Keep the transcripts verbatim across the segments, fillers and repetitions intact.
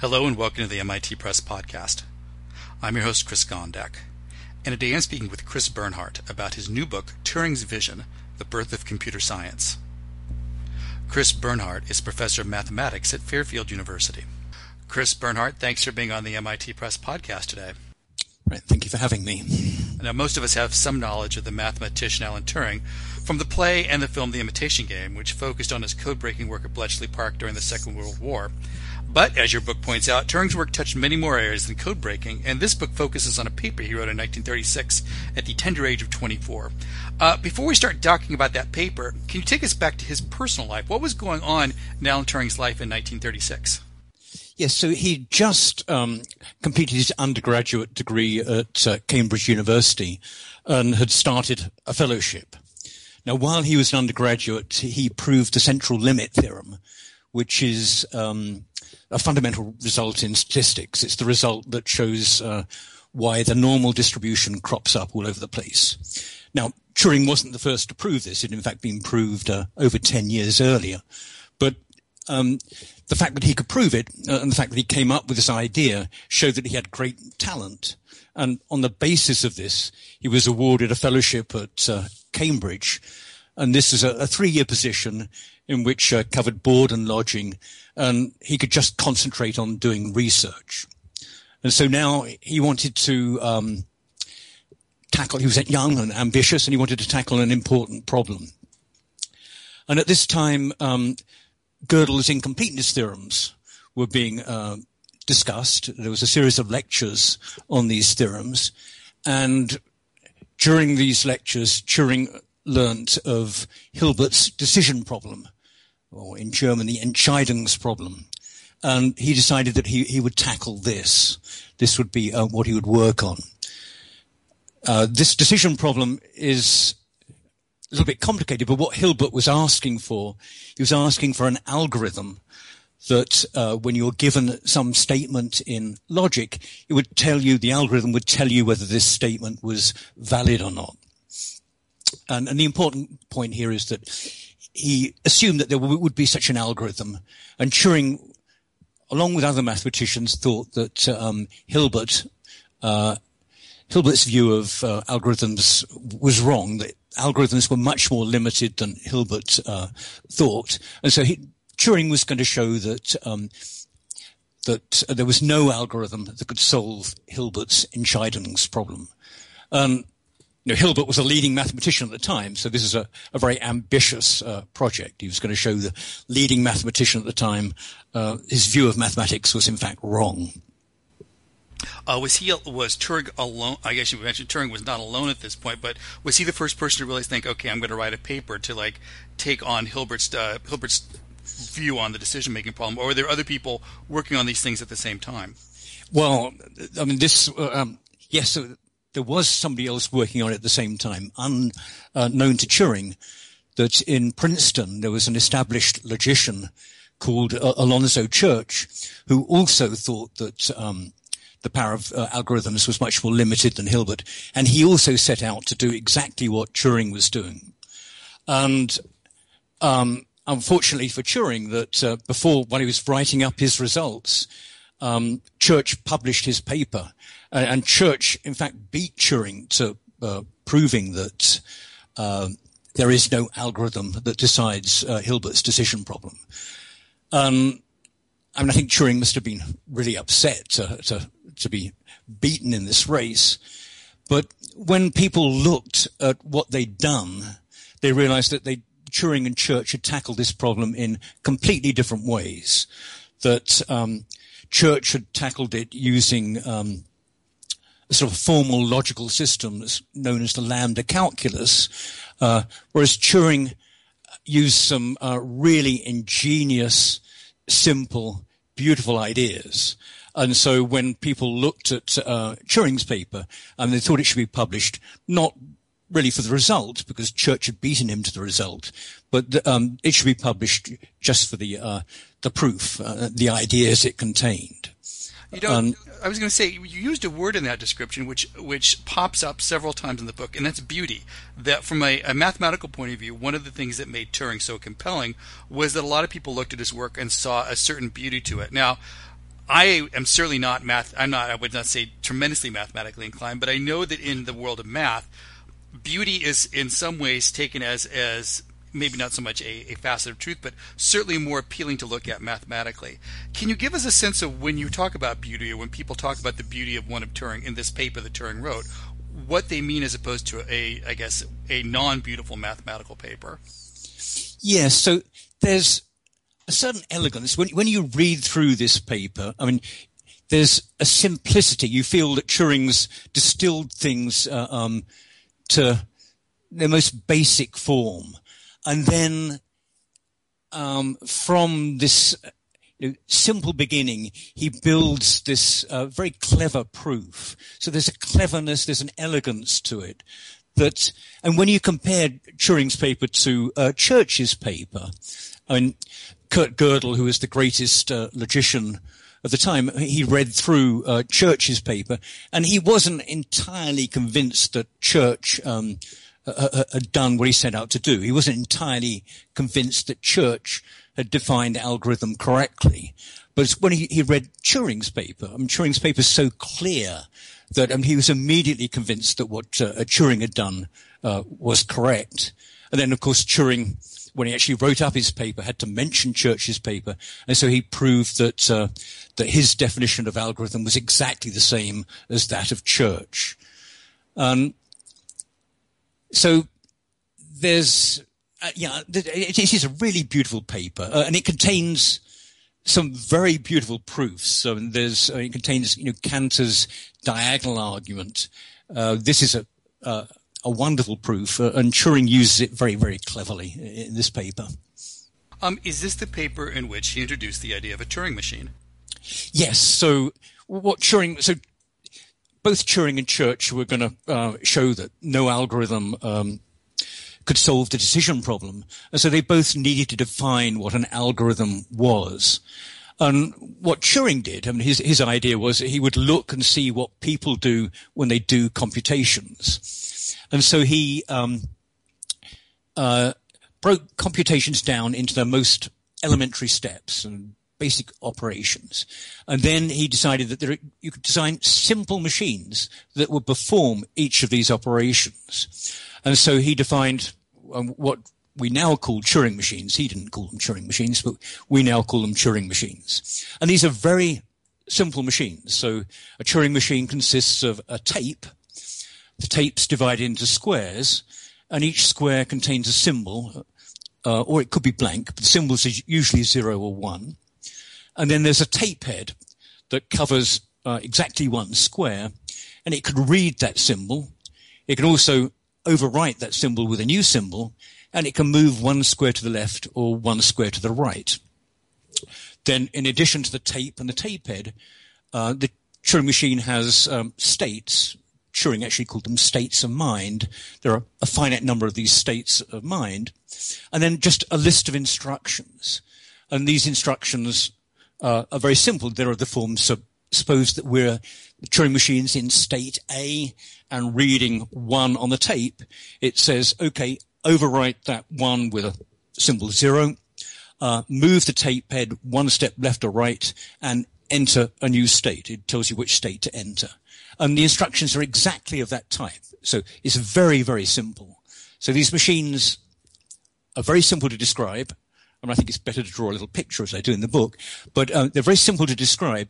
Hello and welcome to the M I T Press podcast. I'm your host, Chris Gondek, and today I'm speaking with Chris Bernhardt about his new book, Turing's Vision, The Birth of Computer Science. Chris Bernhardt is professor of mathematics at Fairfield University. Chris Bernhardt, thanks for being on the M I T Press podcast today. Right, thank you for having me. Now, most of us have some knowledge of the mathematician Alan Turing from the play and the film The Imitation Game, which focused on his code-breaking work at Bletchley Park during the Second World War. But, as your book points out, Turing's work touched many more areas than code-breaking, and this book focuses on a paper he wrote in nineteen thirty-six at the tender age of twenty-four. Uh, before we start talking about that paper, can you take us back to his personal life? What was going on in Alan Turing's life in nineteen thirty-six? Yes, so he just um, completed his undergraduate degree at uh, Cambridge University and had started a fellowship. Now, while he was an undergraduate, he proved the central limit theorem, which is um, a fundamental result in statistics. It's the result that shows uh, why the normal distribution crops up all over the place. Now, Turing wasn't the first to prove this. It had, in fact, been proved uh, over ten years earlier. But um the fact that he could prove it uh, and the fact that he came up with this idea showed that he had great talent. And on the basis of this, he was awarded a fellowship at uh, Cambridge. And this is a, a three-year position in which uh, covered board and lodging, and he could just concentrate on doing research. And so now he wanted to um, tackle, he was young and ambitious, and he wanted to tackle an important problem. And at this time, um Gödel's incompleteness theorems were being uh, discussed. There was a series of lectures on these theorems. And during these lectures, Turing learnt of Hilbert's decision problem, or in German, the Entscheidungsproblem. And he decided that he, he would tackle this. This would be uh, what he would work on. Uh, this decision problem is a little bit complicated, but what Hilbert was asking for, he was asking for an algorithm that uh, when you're given some statement in logic, it would tell you, the algorithm would tell you whether this statement was valid or not. And, and the important point here is that he assumed that there w- would be such an algorithm. And Turing, along with other mathematicians, thought that um, Hilbert, uh, Hilbert's view of uh, algorithms was wrong, that algorithms were much more limited than Hilbert uh, thought. And so he, Turing was going to show that um, that there was no algorithm that could solve Hilbert's Entscheidungsproblem. Um, you know, Hilbert was a leading mathematician at the time, so this is a, a very ambitious uh, project. He was going to show the leading mathematician at the time uh, his view of mathematics was in fact wrong. Uh, was he was Turing alone? I guess you mentioned Turing was not alone at this point, but was he the first person to really think, okay, I'm going to write a paper to like take on Hilbert's uh, Hilbert's view on the decision-making problem, or were there other people working on these things at the same time? Well, I mean, this uh, um, yes, there was somebody else working on it at the same time, unknown uh, to Turing. That in Princeton there was an established logician called uh, Alonzo Church, who also thought that Um, the power of uh, algorithms was much more limited than Hilbert. And he also set out to do exactly what Turing was doing. And um, unfortunately for Turing, that uh, before, while he was writing up his results, um, Church published his paper. And, and Church, in fact, beat Turing to uh, proving that uh, there is no algorithm that decides uh, Hilbert's decision problem. Um, I mean, I think Turing must have been really upset to, to, to be beaten in this race. But when people looked at what they'd done, they realized that they, Turing and Church had tackled this problem in completely different ways. That um, Church had tackled it using um, a sort of formal logical system that's known as the lambda calculus, uh, whereas Turing used some uh, really ingenious, simple, beautiful ideas. And so when people looked at uh, Turing's paper, um, they thought it should be published, not really for the result, because Church had beaten him to the result, but the, um, it should be published just for the uh, the proof, uh, the ideas it contained. You don't, um, I was going to say, you used a word in that description which which pops up several times in the book, and that's beauty. That from a, a mathematical point of view, one of the things that made Turing so compelling was that a lot of people looked at his work and saw a certain beauty to it. Now, I am certainly not math. I'm not. I would not say tremendously mathematically inclined, but I know that in the world of math, beauty is in some ways taken as as maybe not so much a, a facet of truth, but certainly more appealing to look at mathematically. Can you give us a sense of when you talk about beauty, or when people talk about the beauty of one of Turing in this paper that Turing wrote, what they mean as opposed to a, I guess, a non-beautiful mathematical paper? Yes. Yeah, so there's a certain elegance when when you read through this paper. I mean, there's a simplicity. You feel that Turing's distilled things uh, um, to their most basic form. And then um, from this you know, simple beginning, he builds this uh, very clever proof. So there's a cleverness, there's an elegance to it. That, and when you compare Turing's paper to uh, Church's paper, I mean, Kurt Gödel, who was the greatest uh, logician at the time, he read through uh, Church's paper, and he wasn't entirely convinced that Church um had done what he set out to do. He wasn't entirely convinced that Church had defined algorithm correctly. But when he, he read Turing's paper, I mean, Turing's paper is so clear that I mean, he was immediately convinced that what uh, Turing had done uh, was correct. And then, of course, Turing, when he actually wrote up his paper, had to mention Church's paper. And so he proved that uh, that his definition of algorithm was exactly the same as that of Church. Um So there's, uh, yeah, it, it is a really beautiful paper, uh, and it contains some very beautiful proofs. So there's, uh, it contains, you know, Cantor's diagonal argument. Uh, this is a, uh, a wonderful proof, uh, and Turing uses it very, very cleverly in this paper. Um, is this the paper in which he introduced the idea of a Turing machine? Yes. So what Turing, so both Turing and Church were going to uh, show that no algorithm um, could solve the decision problem. And so they both needed to define what an algorithm was. And what Turing did, I mean, his, his idea was that he would look and see what people do when they do computations. And so he um, uh, broke computations down into their most elementary steps and basic operations. And then he decided that there, you could design simple machines that would perform each of these operations. And so he defined um, what we now call Turing machines. He didn't call them Turing machines, but we now call them Turing machines. And these are very simple machines. So a Turing machine consists of a tape. The tape's divided into squares, and each square contains a symbol, uh, or it could be blank, but the symbols are usually zero or one. And then there's a tape head that covers uh, exactly one square, and it can read that symbol. It can also overwrite that symbol with a new symbol, and it can move one square to the left or one square to the right. Then, in addition to the tape and the tape head, uh, the Turing machine has um, states. Turing actually called them states of mind. There are a finite number of these states of mind. And then just a list of instructions. And these instructions Uh, are very simple. There are the forms. So suppose that we're Turing machines in state A and reading one on the tape. It says, okay, overwrite that one with a symbol zero, uh, move the tape head one step left or right, and enter a new state. It tells you which state to enter. And the instructions are exactly of that type. So it's very, very simple. So these machines are very simple to describe. I mean, I think it's better to draw a little picture, as I do in the book, but um, they're very simple to describe.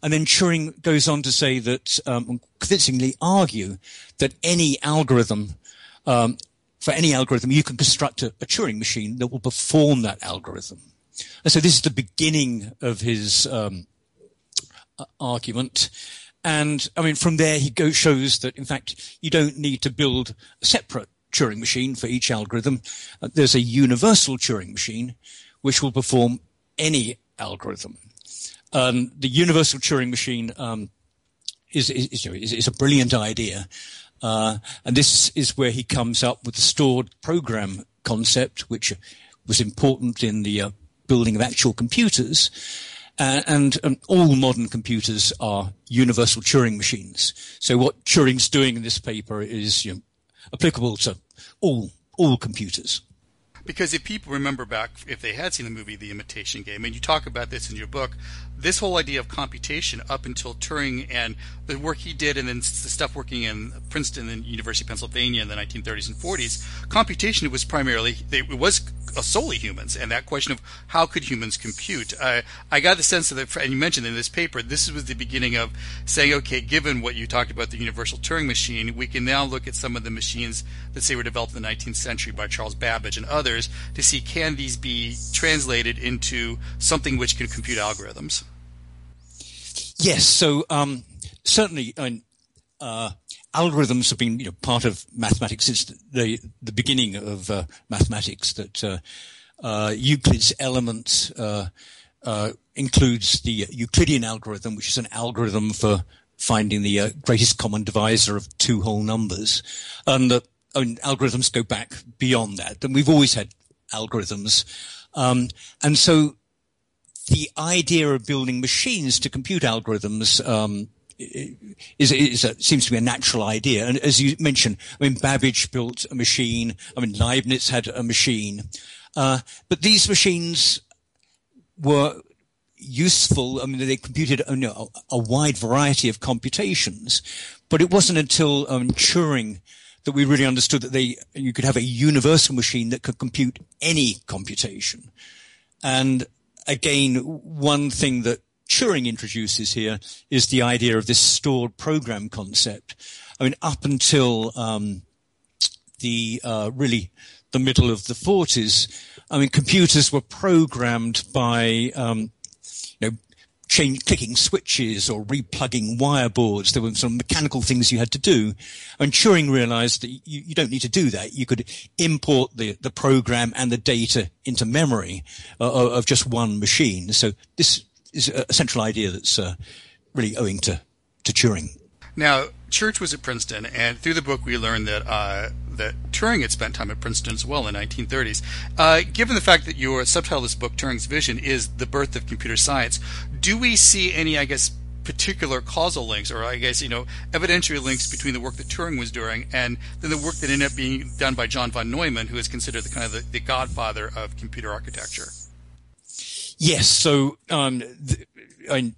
And then Turing goes on to say that, um, convincingly argue that any algorithm, um, for any algorithm, you can construct a, a Turing machine that will perform that algorithm. And so this is the beginning of his um, uh, argument. And I mean, from there he goes, shows that, in fact, you don't need to build a separate Turing machine for each algorithm. Uh, there's a universal Turing machine which will perform any algorithm. Um, the universal Turing machine um, is, is, is, is a brilliant idea. Uh, and this is where he comes up with the stored program concept, which was important in the uh, building of actual computers. Uh, and, and all modern computers are universal Turing machines. So what Turing's doing in this paper is, you know, applicable to all all computers. Because if people remember back, if they had seen the movie The Imitation Game, and you talk about this in your book, this whole idea of computation up until Turing and the work he did and then the stuff working in Princeton and University of Pennsylvania in the nineteen thirties and forties, computation was primarily, it was solely humans, and that question of how could humans compute. Uh, I got the sense that, and you mentioned in this paper, this was the beginning of saying, okay, given what you talked about, the universal Turing machine, we can now look at some of the machines that say were developed in the nineteenth century by Charles Babbage and others to see can these be translated into something which can compute algorithms. Yes, so um, certainly I mean, uh, algorithms have been you know, part of mathematics since the, the beginning of uh, mathematics, that uh, uh, Euclid's Elements uh, uh, includes the Euclidean algorithm, which is an algorithm for finding the uh, greatest common divisor of two whole numbers. And uh, I mean, algorithms go back beyond that. And we've always had algorithms. Um, and so the idea of building machines to compute algorithms um, is, is a, seems to be a natural idea. And as you mentioned, I mean, Babbage built a machine. I mean, Leibniz had a machine. Uh, but these machines were useful. I mean, they computed you know, a wide variety of computations. But it wasn't until um, Turing that we really understood that they you could have a universal machine that could compute any computation. And again, one thing that Turing introduces here is the idea of this stored program concept. I mean, up until um, the uh, really the middle of the forties, I mean, computers were programmed by um, you know change, clicking switches or replugging wire boards. There were some mechanical things you had to do, and Turing realized that you, you don't need to do that. You could import the the program and the data into memory uh, of just one machine. So this is a central idea that's uh, really owing to to Turing. Now, Church was at Princeton, and through the book we learned that uh, that Turing had spent time at Princeton as well in the nineteen thirties. Uh, given the fact that your subtitle of this book, Turing's Vision, is the birth of computer science, do we see any, I guess, particular causal links, or I guess, you know, evidentiary links between the work that Turing was doing and then the work that ended up being done by John von Neumann, who is considered the kind of the, the godfather of computer architecture? Yes. So um, the, I,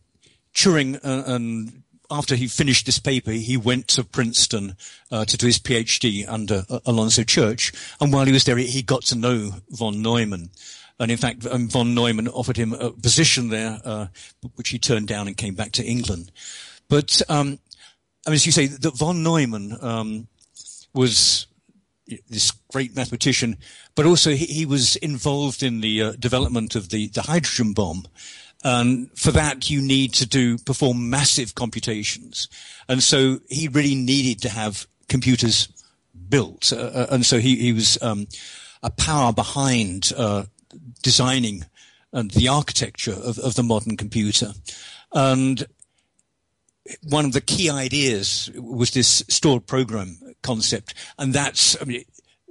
Turing uh, and after he finished this paper, he went to Princeton uh, to do his PhD under uh, Alonzo Church. And while he was there, he got to know von Neumann. And in fact, um, von Neumann offered him a position there, uh, which he turned down and came back to England. But um, I mean, as you say, that von Neumann um, was this great mathematician, but also he, he was involved in the uh, development of the, the hydrogen bomb. And for that, you need to do perform massive computations. And so he really needed to have computers built. Uh, and so he, he was um, a power behind uh, designing and the architecture of, of the modern computer. And one of the key ideas was this stored program concept. And that's, I mean,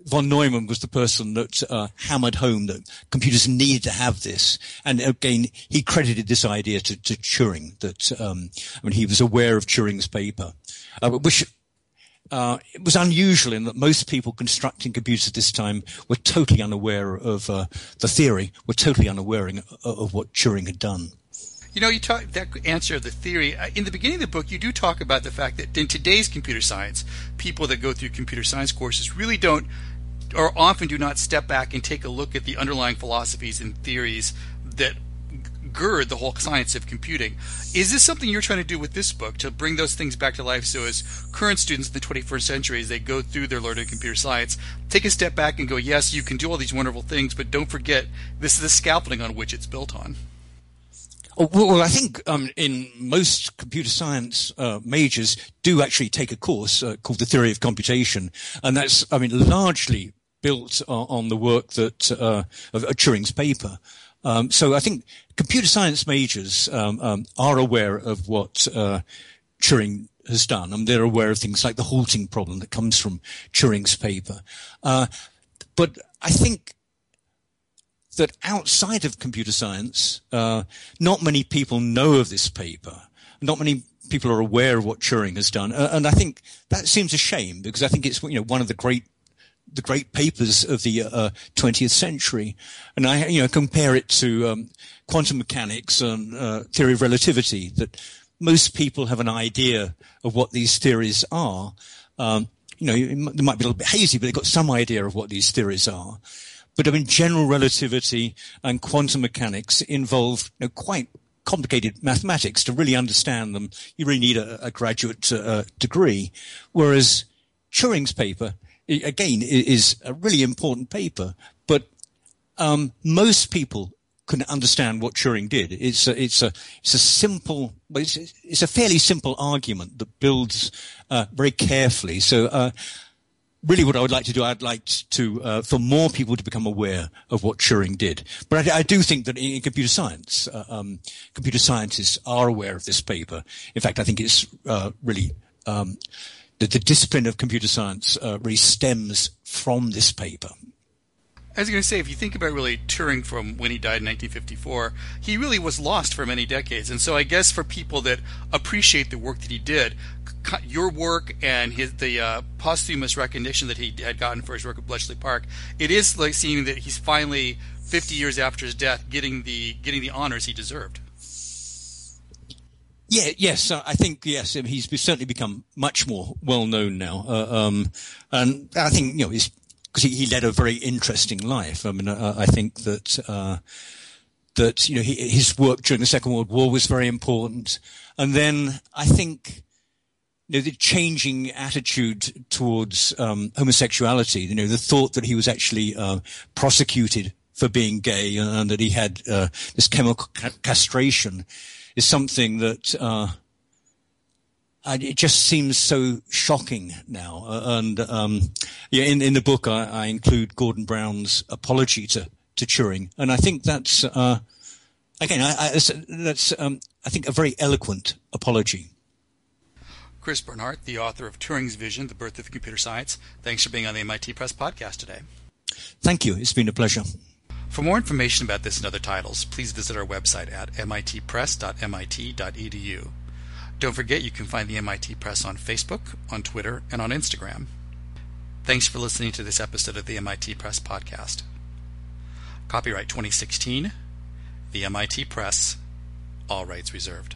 von Neumann was the person that uh, hammered home that computers needed to have this. And again, he credited this idea to, to Turing, that um, I mean, he was aware of Turing's paper, uh, which uh, it was unusual in that most people constructing computers at this time were totally unaware of uh, the theory, were totally unaware of, of what Turing had done. You know, you talk that answer of the theory. In the beginning of the book, you do talk about the fact that in today's computer science, people that go through computer science courses really don't or often do not step back and take a look at the underlying philosophies and theories that gird the whole science of computing. Is this something you're trying to do with this book, to bring those things back to life so as current students in the twenty-first century, as they go through their learning of computer science, take a step back and go, yes, you can do all these wonderful things, but don't forget this is the scaffolding on which it's built on? Well, I think um, in most computer science uh, majors do actually take a course uh, called The Theory of Computation. And that's, I mean, largely built uh, on the work that uh, of uh, Turing's paper. Um, so I think computer science majors um, um, are aware of what uh, Turing has done. And they're aware of things like the halting problem that comes from Turing's paper. Uh, but I think that outside of computer science, uh, not many people know of this paper. Not many people are aware of what Turing has done. Uh, and I think that seems a shame, because I think it's, you know, one of the great the great papers of the uh, twentieth century, and I you know compare it to um, quantum mechanics and uh, theory of relativity. That most people have an idea of what these theories are. Um, you know, they might be a little bit hazy, but they've got some idea of what these theories are. But I mean, general relativity and quantum mechanics involve you know, quite complicated mathematics. To really understand them, you really need a, a graduate uh, degree. Whereas Turing's paper, again, is a really important paper, but um, most people couldn't understand what Turing did. It's a, it's a it's a simple, well, it's, it's a fairly simple argument that builds uh, very carefully. So, uh, really, what I would like to do, I'd like to uh, for more people to become aware of what Turing did. But I, I do think that in computer science, uh, um, computer scientists are aware of this paper. In fact, I think it's uh, really. Um, The, the discipline of computer science uh, really stems from this paper. I was going to say, if you think about really Turing from when he died in nineteen fifty-four, he really was lost for many decades. And so I guess for people that appreciate the work that he did, your work and his, the uh, posthumous recognition that he had gotten for his work at Bletchley Park, it is like seeing that he's finally, fifty years after his death, getting the getting the honors he deserved. Yeah, yes, I think, yes, he's certainly become much more well-known now. Uh, um, and I think, you know, he's, because he, he led a very interesting life. I mean, uh, I think that, uh, that, you know, he, his work during the Second World War was very important. And then I think, you know, the changing attitude towards, um, homosexuality, you know, the thought that he was actually, uh, prosecuted for being gay and that he had, uh, this chemical ca- castration. Is something that uh, I, it just seems so shocking now. Uh, and um, yeah, in, in the book, I, I include Gordon Brown's apology to, to Turing, and I think that's uh, again, I, I, that's, that's um, I think a very eloquent apology. Chris Bernhardt, the author of Turing's Vision: The Birth of Computer Science. Thanks for being on the M I T Press podcast today. Thank you. It's been a pleasure. For more information about this and other titles, please visit our website at m i t press dot m i t dot e d u. Don't forget you can find the M I T Press on Facebook, on Twitter, and on Instagram. Thanks for listening to this episode of the M I T Press podcast. Copyright twenty sixteen, the M I T Press, all rights reserved.